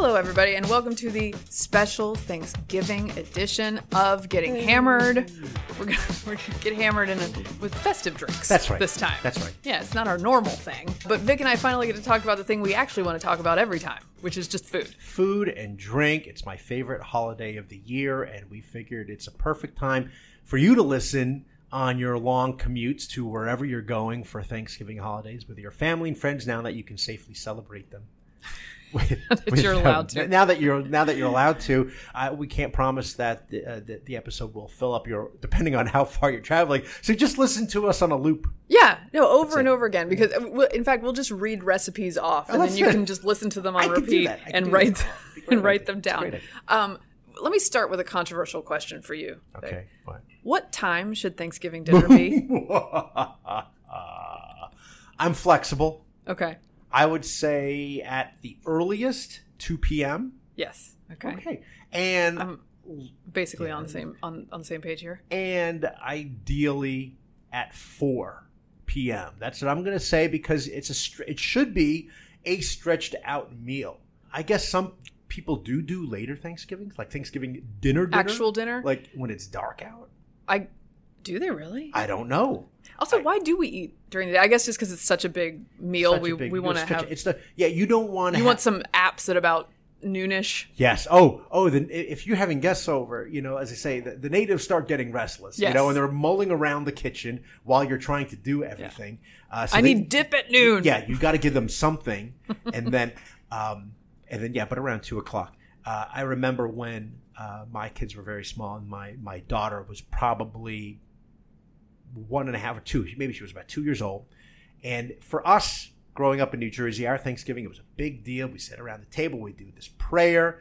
Hello, everybody, and welcome to the special Thanksgiving edition of Getting Hammered. We're gonna get hammered with festive drinks. That's right. This time. That's right. Yeah, it's not our normal thing. But Vic and I finally get to talk about the thing we actually want to talk about every time, which is just food. Food and drink. It's my favorite holiday of the year, and we figured it's a perfect time for you to listen on your long commutes to wherever you're going for Thanksgiving holidays with your family and friends now that you can safely celebrate them. Now that you're allowed to, we can't promise that the episode will fill up your, depending on how far you're traveling. So just listen to us on a loop. Yeah, no, over and over again. Because in fact, we'll just read recipes off, and then you can just listen to them on repeat and write them down. Let me start with a controversial question for you. Okay. What time should Thanksgiving dinner be? I'm flexible. Okay. I would say at the earliest 2 p.m. Yes. Okay. And I'm basically on the same page here. And ideally at 4 p.m. That's what I'm going to say, because it should be a stretched out meal. I guess some people do later Thanksgivings, like Thanksgiving dinner. Actual dinner? Like when it's dark out. Do they really? I don't know. Also, why do we eat during the day? I guess just because it's such a big meal, we want to have. You don't want to. You want some apps at about noonish. Yes. Oh. Then if you're having guests over, as I say, the natives start getting restless. Yes. And they're mulling around the kitchen while you're trying to do everything. Yeah. Need dip at noon. Yeah, you got to give them something, but around 2 o'clock. I remember when my kids were very small, and my daughter was probably 1.5 or 2. Maybe she was about 2 years old. And for us growing up in New Jersey, our Thanksgiving, it was a big deal. We sat around the table. We do this prayer,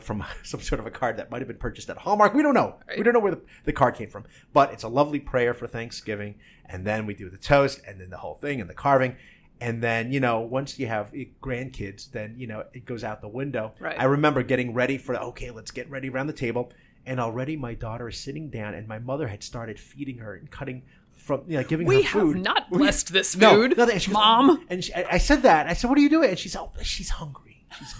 from some sort of a card that might have been purchased at Hallmark. We don't know. Right. We don't know where the card came from. But it's a lovely prayer for Thanksgiving. And then we do the toast and then the whole thing and the carving. And then, once you have grandkids, then, it goes out the window. Right. I remember getting ready let's get ready around the table. And already my daughter is sitting down, and my mother had started feeding her and cutting from, giving her food. We have not blessed this food, no, and she goes, Mom. And I said that. I said, what are you doing? And she's, she's hungry. She's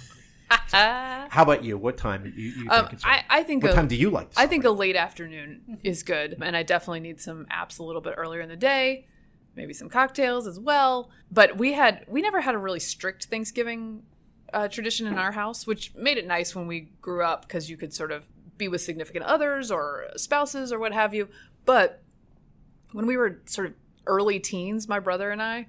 hungry. So, how about you? What time you think it's right? What time do you like to celebrate? I think a late afternoon is good, and I definitely need some apps a little bit earlier in the day. Maybe some cocktails as well. But we never had a really strict Thanksgiving tradition in our house, which made it nice when we grew up, because you could sort of be with significant others or spouses or what have you. But when we were sort of early teens, my brother and I,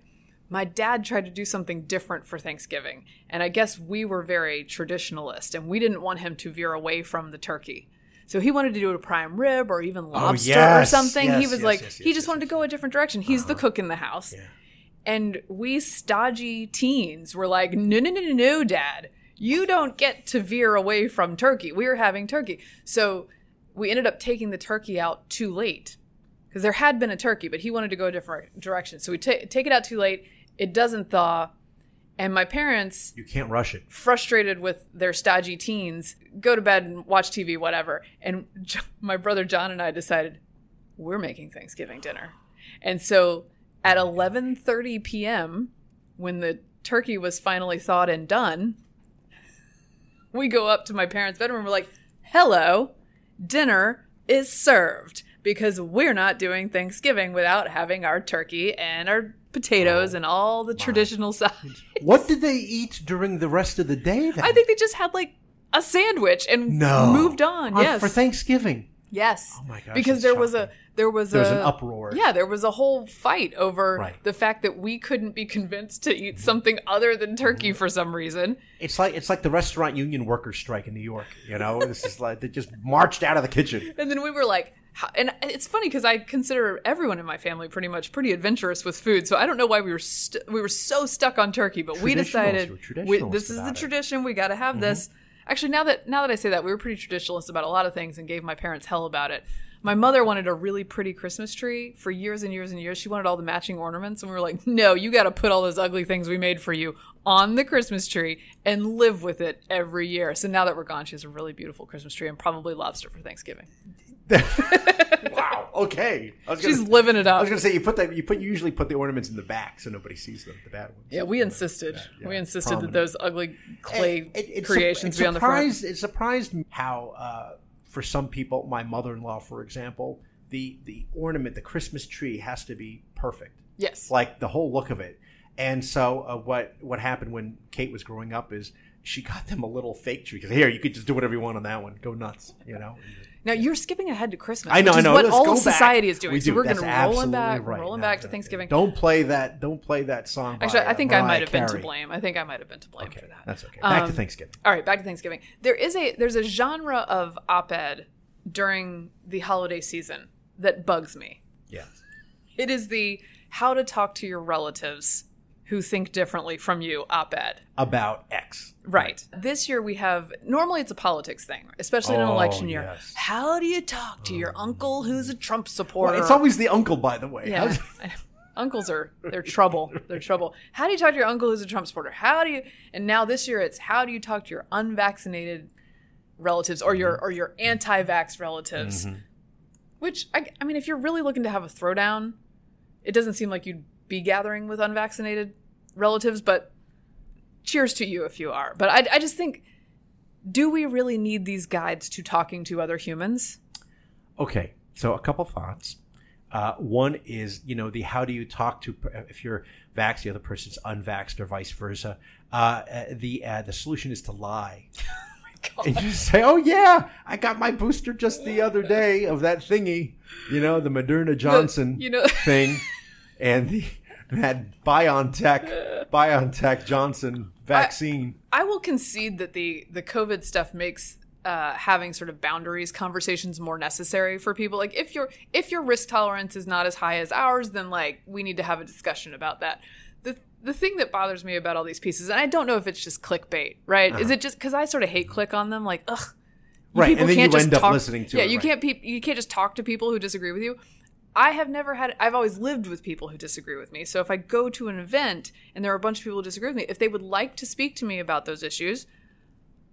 my dad tried to do something different for Thanksgiving. And I guess we were very traditionalist, and we didn't want him to veer away from the turkey. So he wanted to do a prime rib or even lobster or something. He just wanted to go a different direction. He's the cook in the house. Yeah. And we stodgy teens were like, no, Dad. You don't get to veer away from turkey. We were having turkey. So we ended up taking the turkey out too late, because there had been a turkey, but he wanted to go a different direction. So we take it out too late. It doesn't thaw. And my parents, you can't rush it, frustrated with their stodgy teens, go to bed and watch TV, whatever. And my brother John and I decided we're making Thanksgiving dinner. And so at 11:30 p.m., when the turkey was finally thawed and done, we go up to my parents' bedroom and we're like, hello, dinner is served, because we're not doing Thanksgiving without having our turkey and our potatoes and all the traditional sides. What did they eat during the rest of the day then? I think they just had like a sandwich and moved on. Yes. For Thanksgiving. Yes. Oh my gosh. Because there was an uproar. Yeah, there was a whole fight over the fact that we couldn't be convinced to eat something other than turkey for some reason. It's like the restaurant union workers strike in New York, This is like they just marched out of the kitchen. And then we were like, and it's funny because I consider everyone in my family pretty adventurous with food. So I don't know why we were so stuck on turkey, but we decided this is the tradition. We got to have this. Actually, now that I say that, we were pretty traditionalist about a lot of things and gave my parents hell about it. My mother wanted a really pretty Christmas tree for years and years and years. She wanted all the matching ornaments. And we were like, no, you got to put all those ugly things we made for you on the Christmas tree and live with it every year. So now that we're gone, she has a really beautiful Christmas tree and probably lobster for Thanksgiving. Wow. Okay. She's living it up. I was going to say you usually put the ornaments in the back so nobody sees them. The bad ones. Yeah, we insisted. That, yeah, we insisted prominent. That those ugly clay creations be on the front. It surprised me how, for some people, my mother-in-law, for example, the ornament, the Christmas tree, has to be perfect. Yes. Like the whole look of it. And so what happened when Kate was growing up is she got them a little fake tree. Because here, you could just do whatever you want on that one. Go nuts, you know. Now, you're skipping ahead to Christmas. I know. What all of society is doing. We do. So we're going to roll back to Thanksgiving. Don't play that song. Actually, I think I might have been to blame. Okay, for that. That's okay. Back to Thanksgiving. All right, back to Thanksgiving. There's a genre of op-ed during the holiday season that bugs me. Yeah. It is the how to talk to your relatives who think differently from you op-ed. About X. Right. This year we have, normally it's a politics thing, especially in an election year. Yes. How do you talk to your uncle who's a Trump supporter? Well, it's always the uncle, by the way. Yeah. Uncles are, they're trouble. They're trouble. How do you talk to your uncle who's a Trump supporter? And now this year it's how do you talk to your unvaccinated relatives or your anti-vax relatives? Mm-hmm. Which, I mean, if you're really looking to have a throwdown, it doesn't seem like you'd be gathering with unvaccinated relatives, but cheers to you if you are. But I just think, do we really need these guides to talking to other humans? Okay, so a couple thoughts. One is, you know, the how do you talk to, if you're vaxxed, the other person's unvaxxed or vice versa. The solution is to lie. God. And you say, oh, yeah, I got my booster just the other day of that thingy, you know, the Moderna Johnson thing and that BioNTech Johnson vaccine. I will concede that the COVID stuff makes having sort of boundaries conversations more necessary for people. Like if your risk tolerance is not as high as ours, then like we need to have a discussion about that. The thing that bothers me about all these pieces, and I don't know if it's just clickbait, right? Uh-huh. Is it just because I sort of hate click on them? Like, ugh, right? And then can't you end up listening to it. Yeah, you can't just talk to people who disagree with you. I've always lived with people who disagree with me. So if I go to an event and there are a bunch of people who disagree with me, if they would like to speak to me about those issues,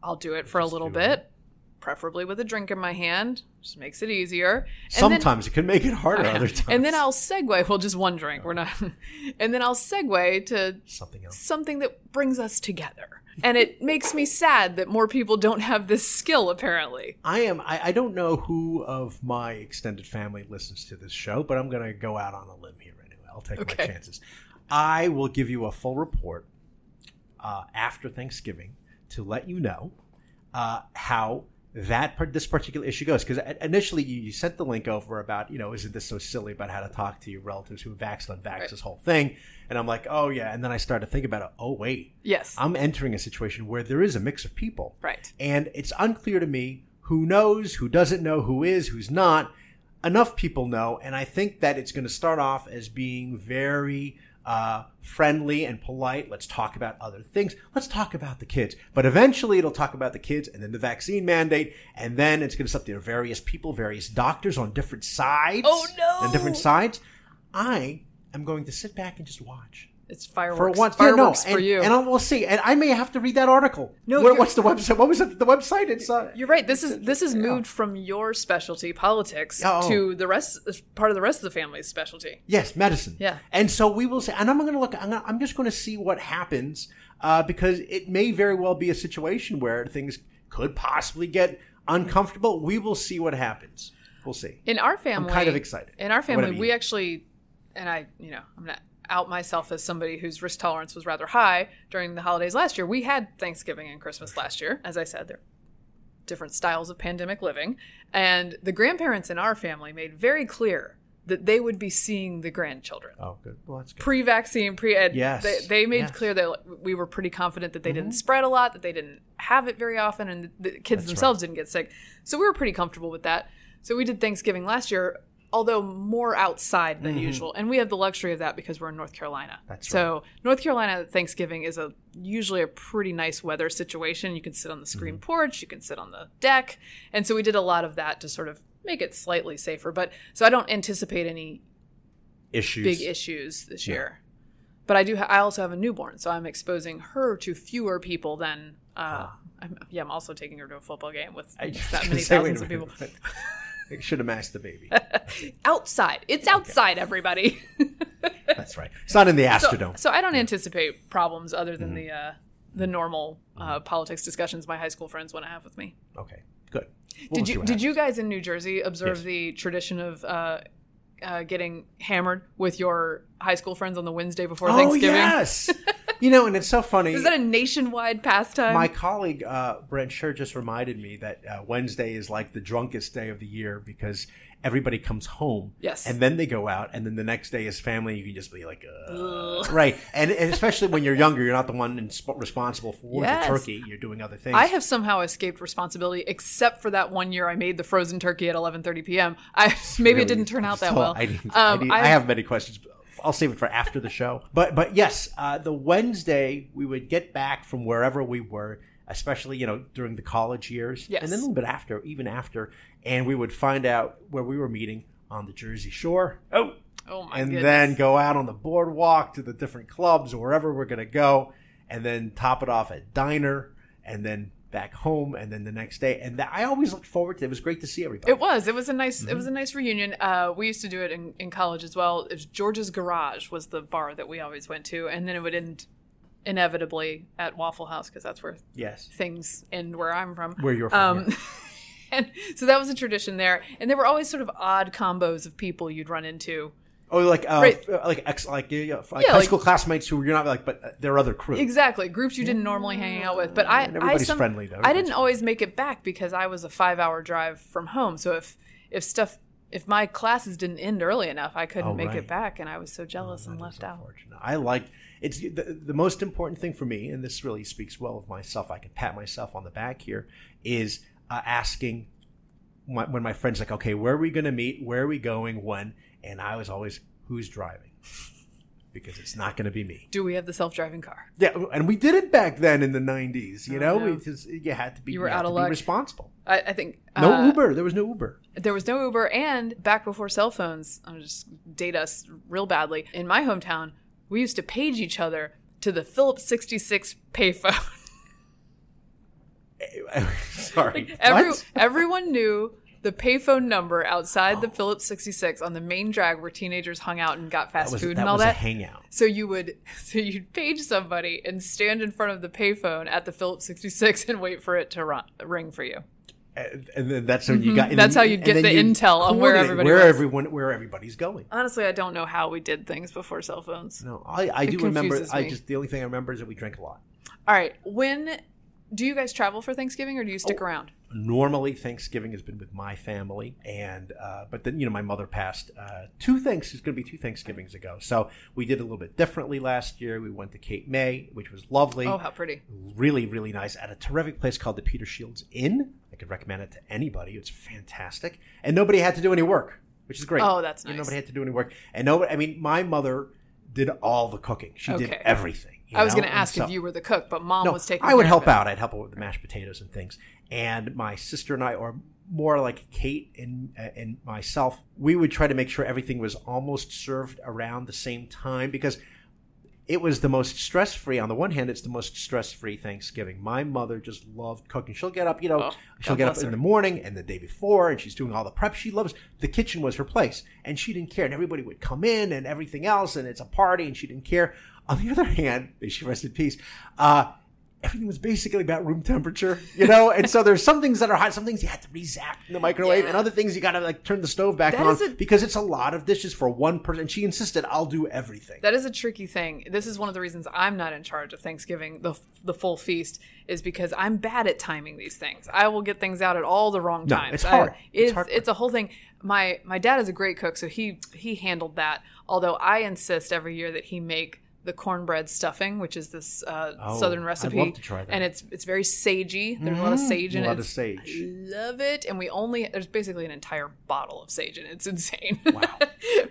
I'll do it for a little bit. Preferably with a drink in my hand, just makes it easier. And sometimes then, it can make it harder. Other times, and then I'll segue. Well, just one drink. We're not. And then I'll segue to something else. Something that brings us together. And it makes me sad that more people don't have this skill. Apparently, I don't know who of my extended family listens to this show, but I'm going to go out on a limb here anyway. I'll take my chances. I will give you a full report after Thanksgiving to let you know how this particular issue goes, because initially you sent the link over about, you know, isn't this so silly about how to talk to your relatives who vaxxed and unvaxxed, this whole thing. And I'm like, oh, yeah. And then I started to think about it. Oh, wait. Yes. I'm entering a situation where there is a mix of people. Right. And it's unclear to me who knows, who doesn't know, who is, who's not. Enough people know. And I think that it's going to start off as being very friendly and polite. Let's talk about other things. Let's talk about the kids. But eventually it'll talk about the kids and then the vaccine mandate. And then it's going to stop. There are various people, various doctors on different sides. Oh, no. And different sides. I am going to sit back and just watch. It's fireworks for once. Fireworks for you. And we'll see. And I may have to read that article. No, what's the website? What was it, the website? It's you're right. This is moved from your specialty, politics, to the rest, part of the rest of the family's specialty. Yes, medicine. Yeah. And so we will see. And I'm going to look. I'm just going to see what happens because it may very well be a situation where things could possibly get uncomfortable. We will see what happens. We'll see. In our family, I'm kind of excited. In our family, we actually, and I, you know, I'm not out myself as somebody whose risk tolerance was rather high during the holidays last year. We had Thanksgiving and Christmas last year. As I said, there are different styles of pandemic living. And the grandparents in our family made very clear that they would be seeing the grandchildren. Oh, good. Well, that's good. Pre-vaccine, pre-ed. Yes. They made clear that we were pretty confident that they didn't spread a lot, that they didn't have it very often, and the kids themselves didn't get sick. So we were pretty comfortable with that. So we did Thanksgiving last year, although more outside than usual. And we have the luxury of that because we're in North Carolina. That's right. So North Carolina Thanksgiving is usually a pretty nice weather situation. You can sit on the screen porch. You can sit on the deck. And so we did a lot of that to sort of make it slightly safer. But so I don't anticipate any big issues this year. But I do. I also have a newborn, so I'm exposing her to fewer people than I'm also taking her to a football game with that many thousands of people. It should have mashed the baby. Outside. It's outside, okay. Everybody. That's right. It's not in the Astrodome. So I don't anticipate problems other than the normal politics discussions my high school friends want to have with me. Okay, good. We'll did you guys in New Jersey observe the tradition of getting hammered with your high school friends on the Wednesday before Thanksgiving? Oh, yes. You know, and it's so funny. Is that a nationwide pastime? My colleague, Brent Scher, just reminded me that Wednesday is like the drunkest day of the year because everybody comes home. Yes. And then they go out. And then the next day is family. You can just be like, right. And especially when you're younger, you're not the one responsible for the turkey. You're doing other things. I have somehow escaped responsibility, except for that one year I made the frozen turkey at 11:30 p.m. It didn't turn out that well. I have many questions. I'll save it for after the show. But yes, the Wednesday we would get back from wherever we were, especially, you know, during the college years. Yes. And then a little bit after, even after. And we would find out where we were meeting on the Jersey Shore. Oh my goodness. And then go out on the boardwalk to the different clubs or wherever we're going to go. And then top it off at diner. And then back home, and then the next day, and I always looked forward to it. It was great to see everybody. It was a nice reunion. We used to do it in college as well. It was George's Garage was the bar that we always went to, and then it would end inevitably at Waffle House because that's where things end where I'm from. Where you're from. And so that was a tradition there, and there were always sort of odd combos of people you'd run into. Oh, like high school classmates who you're not like, but they're other crew. Exactly, groups you didn't normally hang out with. But everybody's friendly though. I didn't always make it back because I was a 5-hour drive from home. So if my classes didn't end early enough, I couldn't make it back, and I was so jealous and left out. I liked it's the most important thing for me, and this really speaks well of myself. I can pat myself on the back here. Is asking when my friends like, okay, where are we going to meet? Where are we going? When? And I was always, who's driving? Because it's not going to be me. Do we have the self-driving car? Yeah, and we did it back then in the 90s, you know? Because you had to be, be responsible. I think. No Uber. There was no Uber. There was no Uber. And back before cell phones, I'll just date us real badly. In my hometown, we used to page each other to the Phillips 66 payphone. Sorry. Like everyone knew the payphone number outside the Phillips 66 on the main drag where teenagers hung out and got fast food and all that. That was a hangout. So you'd page somebody and stand in front of the payphone at the Phillips 66 and wait for it to ring for you. And then that's when you got. And that's how you'd get the intel on where everybody's going. Honestly, I don't know how we did things before cell phones. No, I do remember. The only thing I remember is that we drank a lot. All right, when do you guys travel for Thanksgiving or do you stick around? Normally, Thanksgiving has been with my family, and but then my mother passed two Thanksgivings ago, so we did a little bit differently last year. We went to Cape May, which was lovely. Oh, how pretty! Really, really nice at a terrific place called the Peter Shields Inn. I could recommend it to anybody. It's fantastic, and nobody had to do any work, which is great. Oh, that's nice. Nobody had to do any work, and my mother did all the cooking. She did everything. I was going to ask if you were the cook, but mom was taking care of it. I would help out. I'd help out with the mashed potatoes and things. And my sister and I, or more like Kate and myself, we would try to make sure everything was almost served around the same time because it was the most stress-free. On the one hand, it's the most stress-free Thanksgiving. My mother just loved cooking. She'll get up, she'll get up in the morning and the day before, and she's doing all the prep. She loves – the kitchen was her place, and she didn't care. And everybody would come in and everything else, and it's a party, and she didn't care. On the other hand, may she rest in peace, everything was basically about room temperature, And so there's some things that are hot, some things you had to re-zap in the microwave, and other things you got to turn the stove back on because it's a lot of dishes for one person. And she insisted, I'll do everything. That is a tricky thing. This is one of the reasons I'm not in charge of Thanksgiving, the full feast, is because I'm bad at timing these things. I will get things out at all the wrong times. It's hard. It's a whole thing. My dad is a great cook, so he handled that, although I insist every year that he make the cornbread stuffing, which is this southern recipe. I'd love to try that. And it's very sagey. There's a lot of sage in it. A lot of sage. I love it. And there's basically an entire bottle of sage in it. It's insane. Wow.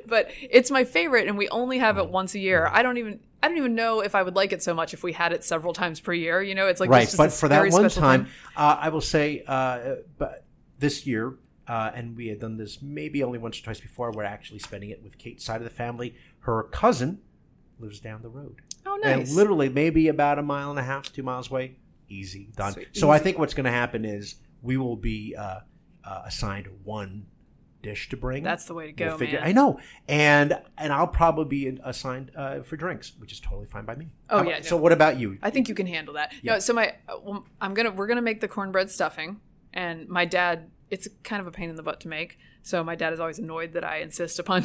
But it's my favorite, and we only have it once a year. I don't even know if I would like it so much if we had it several times per year. It's like right. But for that one time, I will say, but this year, and we had done this maybe only once or twice before. We're actually spending it with Kate's side of the family. Her cousin lives down the road. Oh, nice. And literally maybe about 1.5 miles, 2 miles away. Easy. Done. So I think what's going to happen is we will be assigned one dish to bring. That's the way to go, we'll figure, man. I know. And I'll probably be assigned for drinks, which is totally fine by me. Oh, yeah. So what about you? I think you can handle that. Yeah. No, so we're going to make the cornbread stuffing. And my dad, it's kind of a pain in the butt to make. So my dad is always annoyed that I insist upon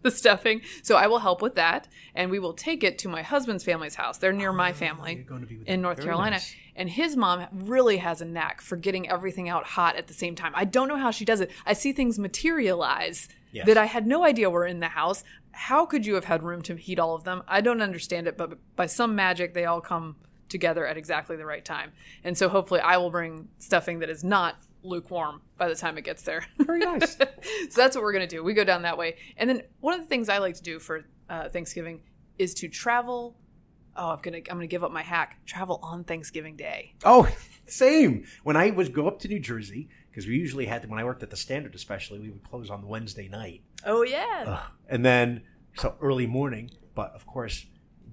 the stuffing. So I will help with that. And we will take it to my husband's family's house. They're near my family in North Carolina. Nice. And his mom really has a knack for getting everything out hot at the same time. I don't know how she does it. I see things materialize that I had no idea were in the house. How could you have had room to heat all of them? I don't understand it, but by some magic, they all come together at exactly the right time. And so hopefully I will bring stuffing that is not lukewarm by the time it gets there. Very nice. So that's what we're going to do. We go down that way. And then one of the things I like to do for Thanksgiving is to travel. Oh, I'm going to give up my hack. Travel on Thanksgiving Day. Oh, same. When I would go up to New Jersey, because we usually had to, when I worked at the Standard especially, we would close on the Wednesday night. Oh, yeah. And then, so early morning, but of course,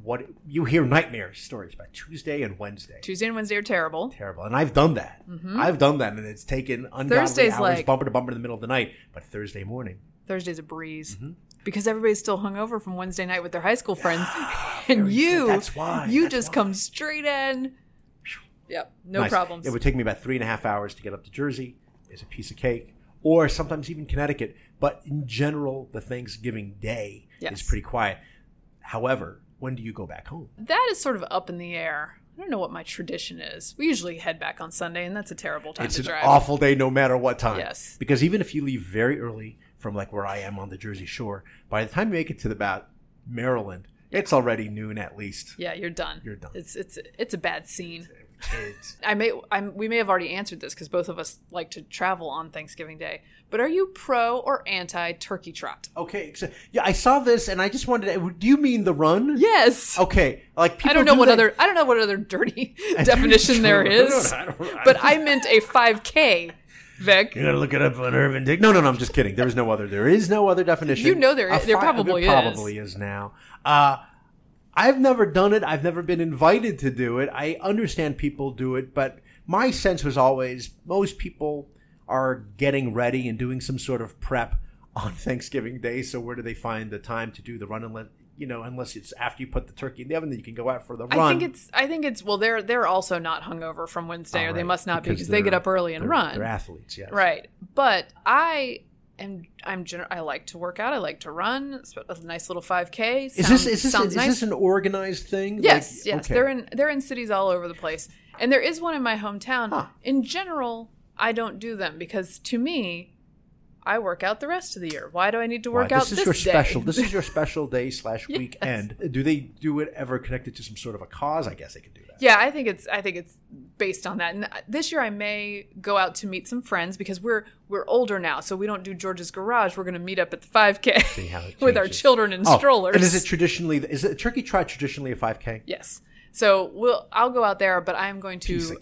what you hear nightmare stories about Tuesday and Wednesday. Tuesday and Wednesday are terrible. Terrible. And I've done that. Mm-hmm. I've done that, and it's taken ungodly Thursday's hours, like, bumper to bumper in the middle of the night. But Thursday morning. Thursday's a breeze. Mm-hmm. Because everybody's still hungover from Wednesday night with their high school friends. And you come straight in. Yep. No problems. It would take me about 3.5 hours to get up to Jersey. It's a piece of cake. Or sometimes even Connecticut. But in general, the Thanksgiving Day is pretty quiet. However, when do you go back home? That is sort of up in the air. I don't know what my tradition is. We usually head back on Sunday, and that's a terrible time to drive. It's an awful day no matter what time. Yes. Because even if you leave very early from like where I am on the Jersey Shore, by the time you make it to about Maryland, it's already noon at least. Yeah, you're done. You're done. It's a bad scene. We may have already answered this because both of us like to travel on Thanksgiving Day. But are you pro or anti turkey trot? Okay, so, yeah, I saw this and I just wanted to. Do you mean the run? Yes. Okay, like people I don't know what other dirty definition there is. But I meant a 5K. Vic, you gotta look it up on Urban Dig. No, I'm just kidding. There is no other. There is no other definition. You know there is. There probably is. Probably is now. I've never done it. I've never been invited to do it. I understand people do it, but my sense was always most people are getting ready and doing some sort of prep on Thanksgiving Day. So where do they find the time to do the run? Unless it's after you put the turkey in the oven, then you can go out for the run. I think it's. Well, they're also not hungover from Wednesday, or they must not be because they get up early and run. They're athletes, yes. Right, but I like to work out. I like to run. A nice little 5K. Is this an organized thing? Yes, yes. Okay. They're in cities all over the place, and there is one in my hometown. Huh. In general, I don't do them because to me, I work out the rest of the year. Why do I need to work out this day? This is your special day / weekend. Yes. Do they do it ever connected to some sort of a cause? I guess they could do that. Yeah, I think it's based on that. And this year I may go out to meet some friends because we're older now, so we don't do George's Garage. We're going to meet up at the 5K with our children in strollers. And is it turkey trot traditionally a 5K? Yes. So I'll go out there, but I'm going to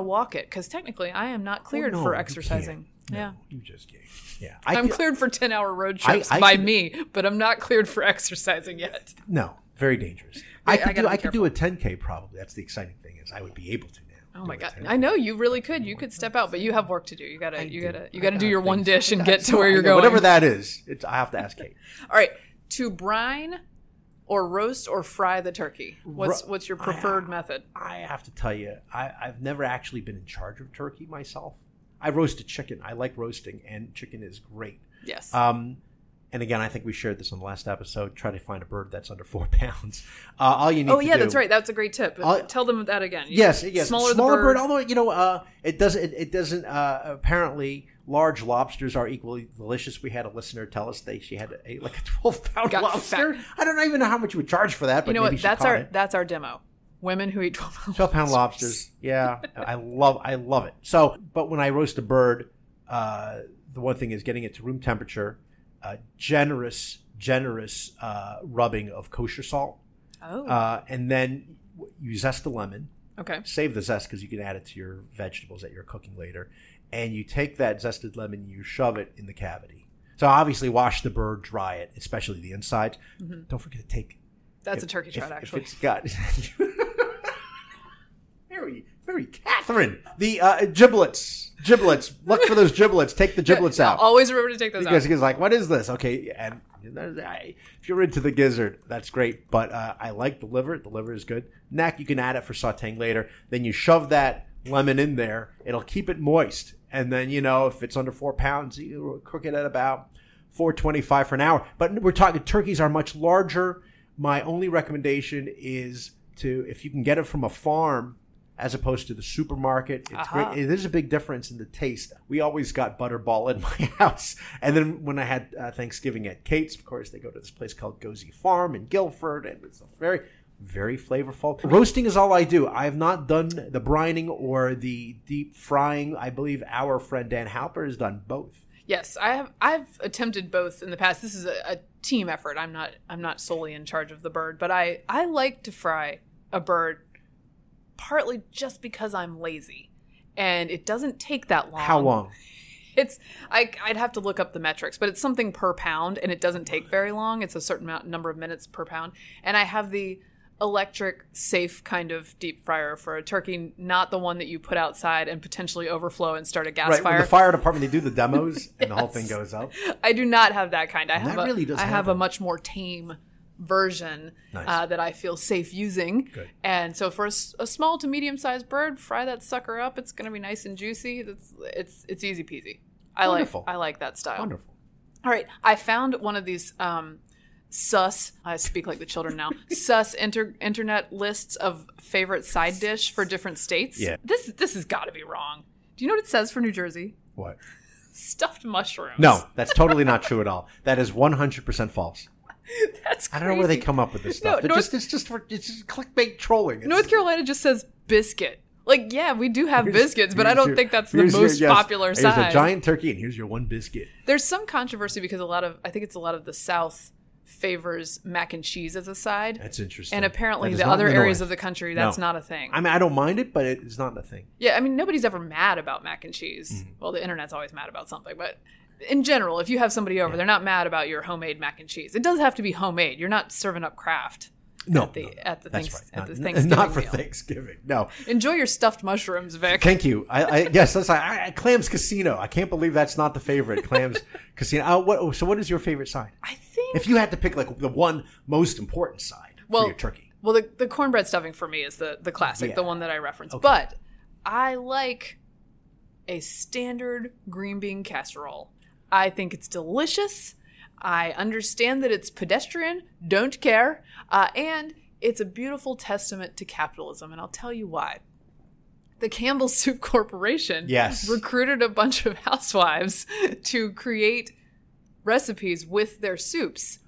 walk it because technically I am not cleared for exercising. No, yeah, you just gave. Yeah, I'm cleared for 10-hour road trips but I'm not cleared for exercising yet. No, very dangerous. I could do a 10K probably. That's the exciting thing is I would be able to now. Oh my god, I know you really could. You could step out, but you have work to do. You gotta do your one dish and get to where you're going. Whatever that is, I have to ask Kate. All right, to brine or roast or fry the turkey. What's your preferred method? I have to tell you, I've never actually been in charge of turkey myself. I roasted chicken. I like roasting, and chicken is great. Yes. And again, I think we shared this on the last episode. Try to find a bird that's under 4 pounds. All you need to do. Oh, yeah, that's right. That's a great tip. Tell them that again. Yes. Smaller the bird. Although, apparently, large lobsters are equally delicious. We had a listener tell us she had a 12-pound lobster. Fat. I don't even know how much you would charge for that, but maybe she caught it. That's our demo. Women who eat 12-pound lobsters. Yeah, I love it. So, but when I roast a bird, the one thing is getting it to room temperature, generous rubbing of kosher salt. Oh. And then you zest the lemon. Okay. Save the zest because you can add it to your vegetables that you're cooking later. And you take that zested lemon, you shove it in the cavity. So obviously wash the bird, dry it, especially the inside. Mm-hmm. Don't forget to take. That's a turkey trot, actually. If it's got... very Catherine. The giblets. Look for those giblets. Take the giblets out. Always remember to take those out. Because he's like, what is this? Okay, and if you're into the gizzard, that's great. But I like the liver. The liver is good. Neck, you can add it for sautéing later. Then you shove that lemon in there. It'll keep it moist. And then, you know, if it's under 4 pounds, you cook it at about 425 for an hour. But we're talking turkeys are much larger. My only recommendation is to, if you can get it from a farm as opposed to the supermarket, it's great. There's a big difference in the taste. We always got butterball at my house. And then when I had Thanksgiving at Kate's, of course, they go to this place called Gozy Farm in Guilford. And it's very, very flavorful. Roasting is all I do. I have not done the brining or the deep frying. I believe our friend Dan Halper has done both. Yes, I have. I've attempted both in the past. This is a team effort. I'm not solely in charge of the bird, but I like to fry a bird, partly just because I'm lazy, and it doesn't take that long. How long? It's I'd have to look up the metrics, but it's something per pound, and it doesn't take very long. It's a certain number of minutes per pound, and I have the electric safe kind of deep fryer for a turkey, not the one that you put outside and potentially overflow and start a gas fire. When the fire department, they do the demos and the whole thing goes up. I do not have that kind. I have a much more tame version that I feel safe using. Good. And so for a small to medium sized bird, fry that sucker up. It's going to be nice and juicy. It's easy peasy. I like that style. Wonderful. All right. I found one of these, I speak like the children now. Sus internet lists of favorite side dish for different states. Yeah. This has got to be wrong. Do you know what it says for New Jersey? What? Stuffed mushrooms. No, that's totally not true at all. That is 100% false. That's crazy. I don't know where they come up with this stuff. No, it's just clickbait trolling. North Carolina just says biscuit. Like, yeah, we do have biscuits, but I don't think that's the most popular side. Here's a giant turkey, and here's your one biscuit. There's some controversy because I think it's a lot of the South favors mac and cheese as a side. That's interesting. And apparently the other areas of the country, that's not a thing. I mean, I don't mind it, but it's not a thing. Yeah, I mean, nobody's ever mad about mac and cheese. Mm-hmm. Well, the internet's always mad about something, but in general, if you have somebody over, they're not mad about your homemade mac and cheese. It does have to be homemade. You're not serving up Kraft. Not for Thanksgiving. No. Enjoy your stuffed mushrooms, Vic. Thank you. Yes, that's Clams Casino. I can't believe that's not the favorite. Clams Casino. So what is your favorite side? I think if you had to pick like the one most important side for your turkey. Well, the cornbread stuffing for me is the classic, the one that I referenced. Okay. But I like a standard green bean casserole. I think it's delicious. I understand that it's pedestrian, don't care, and it's a beautiful testament to capitalism, and I'll tell you why. The Campbell Soup Corporation recruited a bunch of housewives to create recipes with their soups,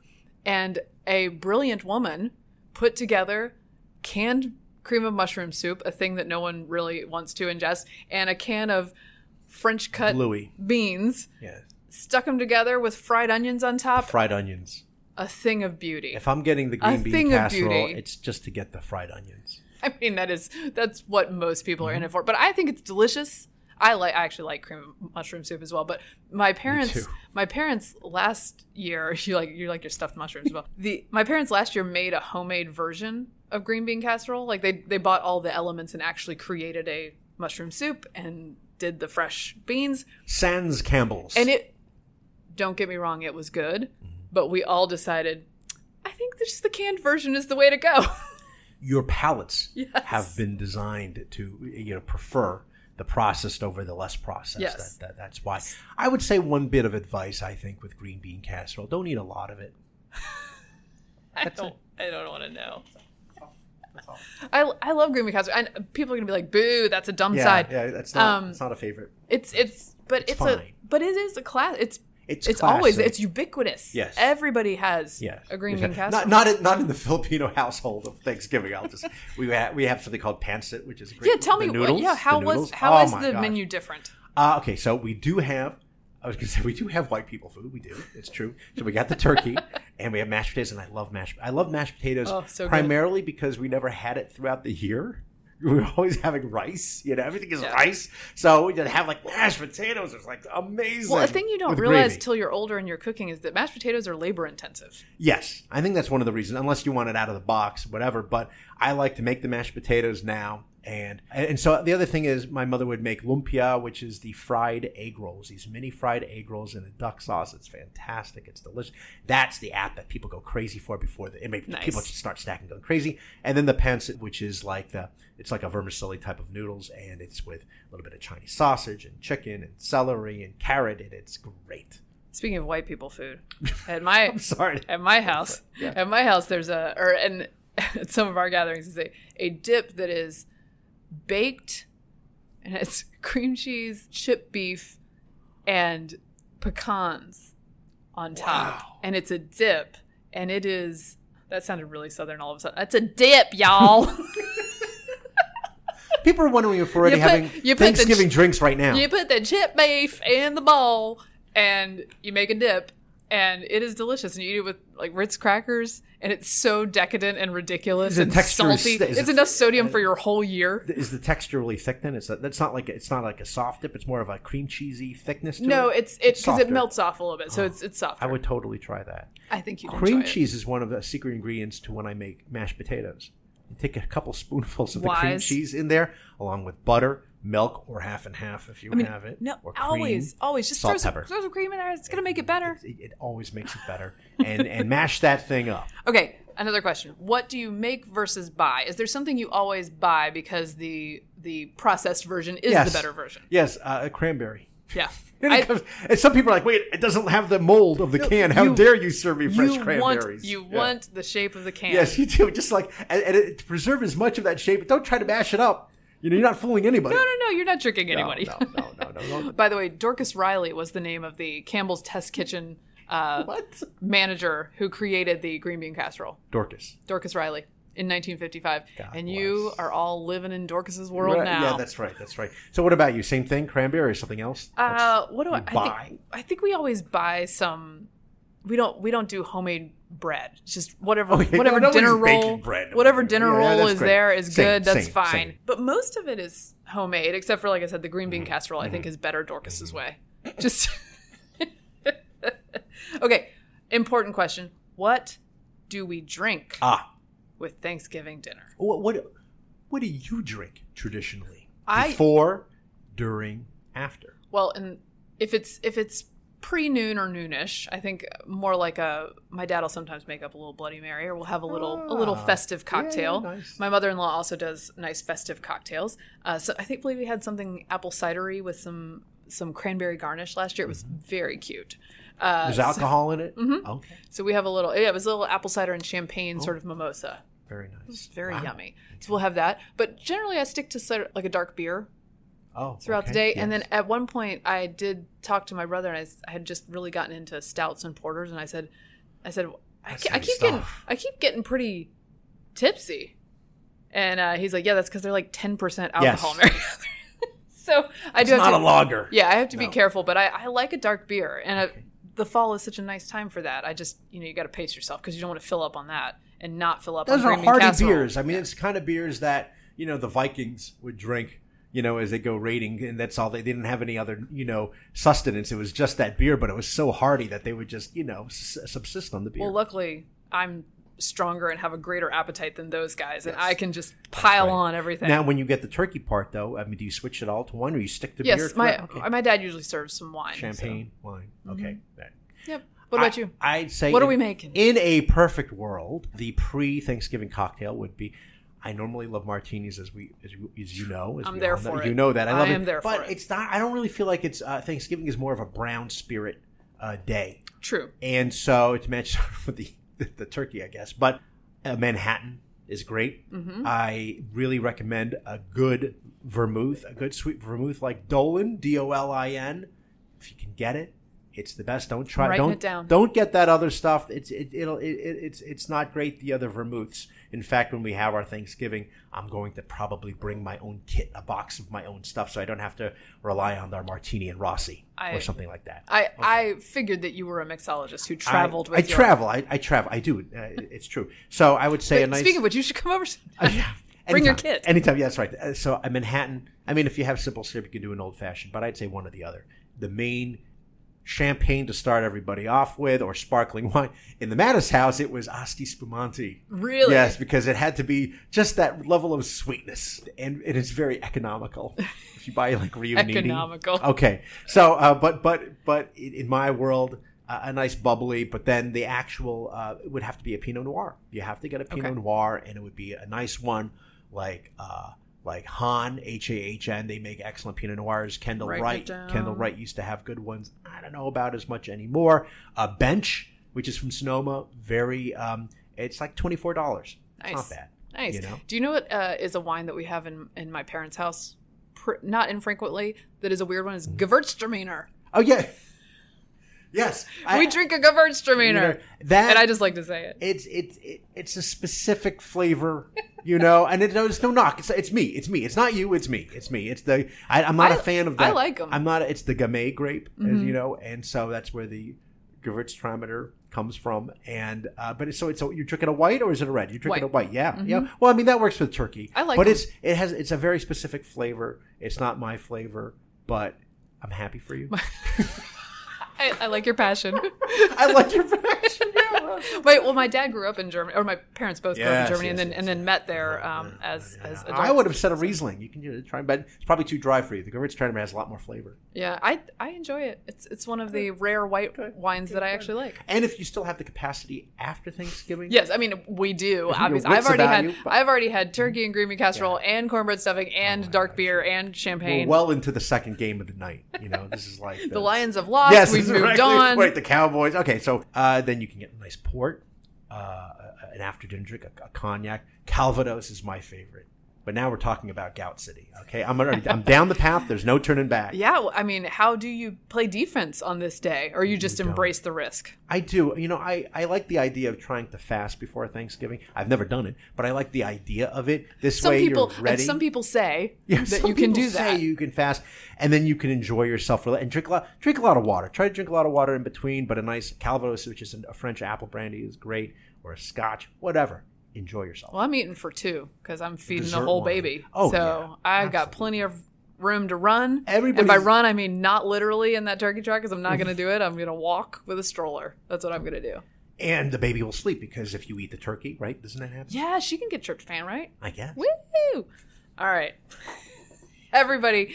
and a brilliant woman put together canned cream of mushroom soup, a thing that no one really wants to ingest, and a can of French-cut beans. Yes. Stuck them together with fried onions on top. The fried onions. A thing of beauty. If I'm getting the green bean casserole, it's just to get the fried onions. I mean, that's what most people are in it for. But I think it's delicious. I actually like cream of mushroom soup as well. But my parents last year, you like your stuffed mushrooms as well. My parents last year made a homemade version of green bean casserole. Like they bought all the elements and actually created a mushroom soup and did the fresh beans. Sans Campbell's. And it. Don't get me wrong, it was good, but we all decided, I think just the canned version is the way to go. Your palates have been designed to prefer the processed over the less processed. Yes. That's why. I would say one bit of advice, I think, with green bean casserole, don't eat a lot of it. I don't want to know. That's all. I love green bean casserole. And people are going to be like, boo, that's a dumb side. Yeah, it's not a favorite. It is a class. It's always, it's ubiquitous. Yes. Everybody has a green bean casserole. Not in the Filipino household of Thanksgiving. We have something called pancit, which is great. Yeah, tell me noodles, how is the menu different? Okay, so we do have white people food. We do. It's true. So we got the turkey and we have mashed potatoes, and I love mashed potatoes primarily because we never had it throughout the year. We were always having rice. Everything is rice. So we did have mashed potatoes. It's amazing. Well, a thing you don't realize till you're older and you're cooking is that mashed potatoes are labor intensive. Yes. I think that's one of the reasons, unless you want it out of the box, whatever. But I like to make the mashed potatoes now. And so the other thing is my mother would make lumpia, which is the fried egg rolls, these mini fried egg rolls in a duck sauce. It's fantastic. It's delicious. That's the app that people go crazy for before the inmate. Nice. People just start snacking, going crazy. And then the pence, which is like it's like a vermicelli type of noodles, and it's with a little bit of Chinese sausage and chicken and celery and carrot, and it's great. Speaking of white people food, at my at my house there's at some of our gatherings is a dip that is baked, and it's cream cheese, chipped beef, and pecans on top. Wow. And it's a dip, and it is, that sounded really Southern all of a sudden. That's a dip, y'all. People are wondering if we're already having Thanksgiving drinks right now. You put the chipped beef in the bowl, and you make a dip, and it is delicious. And you eat it with like Ritz crackers, and it's so decadent and ridiculous and salty. It's enough sodium for your whole year. Is the texture really thick then? It's not like a soft dip. It's more of a cream cheesy thickness to it. No, it's because it melts off a little bit, so it's softer. I would totally try that. I think you'd enjoy it. Cream cheese is one of the secret ingredients to when I make mashed potatoes. You take a couple spoonfuls of the cream cheese in there, along with butter, milk, or half and half if you have it. No, or cream, always just throw some cream in there. It's gonna make it better. It always makes it better. And mash that thing up. Okay, another question: what do you make versus buy? Is there something you always buy because the processed version is the better version? Yes, a cranberry. Yeah. And some people are like, wait, it doesn't have the mold of the can. How dare you serve me fresh cranberries? You want the shape of the can. Yes, you do. Just like, and to preserve as much of that shape, but don't try to mash it up. You know, you're not fooling anybody. No, you're not tricking anybody. No. By the way, Dorcas Riley was the name of the Campbell's Test Kitchen manager who created the green bean casserole. Dorcas Riley. In 1955. You are all living in Dorcas's world now. Yeah, that's right. So what about you? Same thing? Cranberry or something else? What do I buy? I think we always buy some. We don't do homemade bread. It's just whatever dinner roll is good. That's fine. But most of it is homemade, except for, like I said, the green bean casserole I think is better Dorcas's way. Just Okay, important question. What do we drink? With Thanksgiving dinner. What do you drink traditionally? Before, during, after? Well, and if it's pre-noon or noonish, I think more like my dad will sometimes make up a little Bloody Mary, or we'll have a little festive cocktail. Yeah, nice. My mother-in-law also does nice festive cocktails. So I believe we had something apple cidery with some cranberry garnish last year. It was very cute. There's alcohol in it? Mm-hmm. Okay. So we have it was a little apple cider and champagne sort of mimosa. Very nice. It was very yummy. So we'll have that. But generally, I stick to like a dark beer throughout the day. Yes. And then at one point, I did talk to my brother, and I had just really gotten into stouts and porters. And I said, I keep getting pretty tipsy. And he's like, yeah, that's because they're like 10% alcohol. Yes. So it's not a lager. Yeah, I have to be careful. But I like a dark beer. And the fall is such a nice time for that. I just, you got to pace yourself because you don't want to fill up on that. And not fill up on green bean casserole. Those are hearty beers. I mean, it's kind of beers that, the Vikings would drink, as they go raiding. And that's all. They didn't have any other, sustenance. It was just that beer, but it was so hearty that they would just, subsist on the beer. Well, luckily, I'm stronger and have a greater appetite than those guys. Yes. And I can just pile on everything. Now, when you get the turkey part, though, I mean, do you switch it all to wine, or you stick to beer? Yes, my dad usually serves some wine. Champagne, wine. Okay. Mm-hmm. Yep. What about you? I'd say, what are we making? In a perfect world, the pre-Thanksgiving cocktail would be. I normally love martinis, as you know. I'm there for it. You know that I love it. I am there for it. But it's not. I don't really feel like it's. Thanksgiving is more of a brown spirit day. True. And so it's matched with the turkey, I guess. But Manhattan is great. Mm-hmm. I really recommend a good vermouth, a good sweet vermouth like Dolin, D-O-L-I-N, if you can get it. It's the best. Don't try. Writing it down. Don't get that other stuff. It's not great. The other vermouths. In fact, when we have our Thanksgiving, I'm going to probably bring my own kit, a box of my own stuff, so I don't have to rely on our Martini and Rossi or something like that. I figured that you were a mixologist who traveled with. I travel. I do. It's true. So I would say Speaking of which, you should come over. Bring your kit anytime. Yeah, that's right. So Manhattan. I mean, if you have simple syrup, you can do an old fashioned, but I'd say one or the other. The main champagne to start everybody off with, or sparkling wine. In the Mattis house, it was Asti Spumante. Really? Yes, because it had to be just that level of sweetness. And it is very economical. If you buy like Riunini. Economical. Okay. So, but in my world, a nice bubbly, but then the actual, it would have to be a Pinot Noir. You have to get a Pinot Noir, and it would be a nice one like Hahn, Hahn. They make excellent Pinot Noirs. Kendall Wright used to have good ones. I don't know about as much anymore. Bench, which is from Sonoma, very, it's like $24. Nice. Not bad. Nice. You know? Do you know what is a wine that we have in my parents' house, not infrequently, that is a weird one? Is Gewürztraminer. Oh, yeah. Yes. We drink a Gewürztraminer. And I just like to say it. It's a specific flavor, you know, and it's no knock. It's me. It's not you. It's me. It's the I'm not a fan of that. I like them. It's the Gamay grape, as you know, and so that's where the Gewürztraminer comes from. And but so you're drinking a white, or is it a red? You're drinking a white, yeah. Mm-hmm. Yeah. Well, I mean, that works with turkey. I like it. But it's a very specific flavor. It's not my flavor, but I'm happy for you. I like your passion. Yeah. Wait, well, my dad grew up in Germany, or my parents both grew up in Germany, and then met there as adults. I would have said a Riesling. You can try, but it's probably too dry for you. The Gewürztraminer has a lot more flavor. Yeah, I enjoy it. It's one of the rare white wines that I actually like. And if you still have the capacity after Thanksgiving, yes, I mean we do. Obviously, I've already had turkey and green bean casserole and cornbread stuffing and dark beer and champagne. We're well into the second game of the night. You know, this is like the Lions have lost. Yes, we've moved on. Wait, the Cowboys. Okay, so then you can get a nice port, an after dinner drink, a cognac. Calvados is my favorite, but now we're talking about Gout City. Okay, I'm down the path. There's no turning back. Yeah, well, I mean, how do you play defense on this day, or you just embrace the risk? I do. You know, I like the idea of trying to fast before Thanksgiving. I've never done it, but I like the idea of it. You're ready. And some people say that you can do that. Some people say you can fast, and then you can enjoy yourself and drink a lot of water. Try to drink a lot of water in between, but a nice Calvados, which is a French apple brandy, is great, or a Scotch, whatever. Enjoy yourself. Well, I'm eating for two because I'm feeding a whole baby. Oh, so yeah, I've got plenty of room to run. And by run, I mean not literally in that turkey trot because I'm not going to do it. I'm going to walk with a stroller. That's what I'm going to do. And the baby will sleep because if you eat the turkey, right? Doesn't that happen? Yeah, she can get church fan, right? I guess. Woo! All right. Everybody,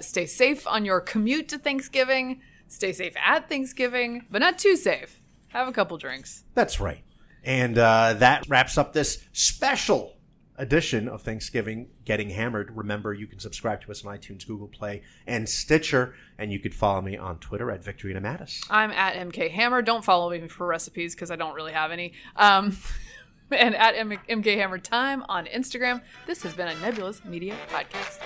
stay safe on your commute to Thanksgiving. Stay safe at Thanksgiving, but not too safe. Have a couple drinks. That's right. And that wraps up this special edition of Thanksgiving Getting Hammered. Remember, you can subscribe to us on iTunes, Google Play, and Stitcher. And you could follow me on Twitter at Victorina Mattis. I'm at MK Hammer. Don't follow me for recipes because I don't really have any. And at MK Hammer Time on Instagram. This has been a Nebulous Media Podcast.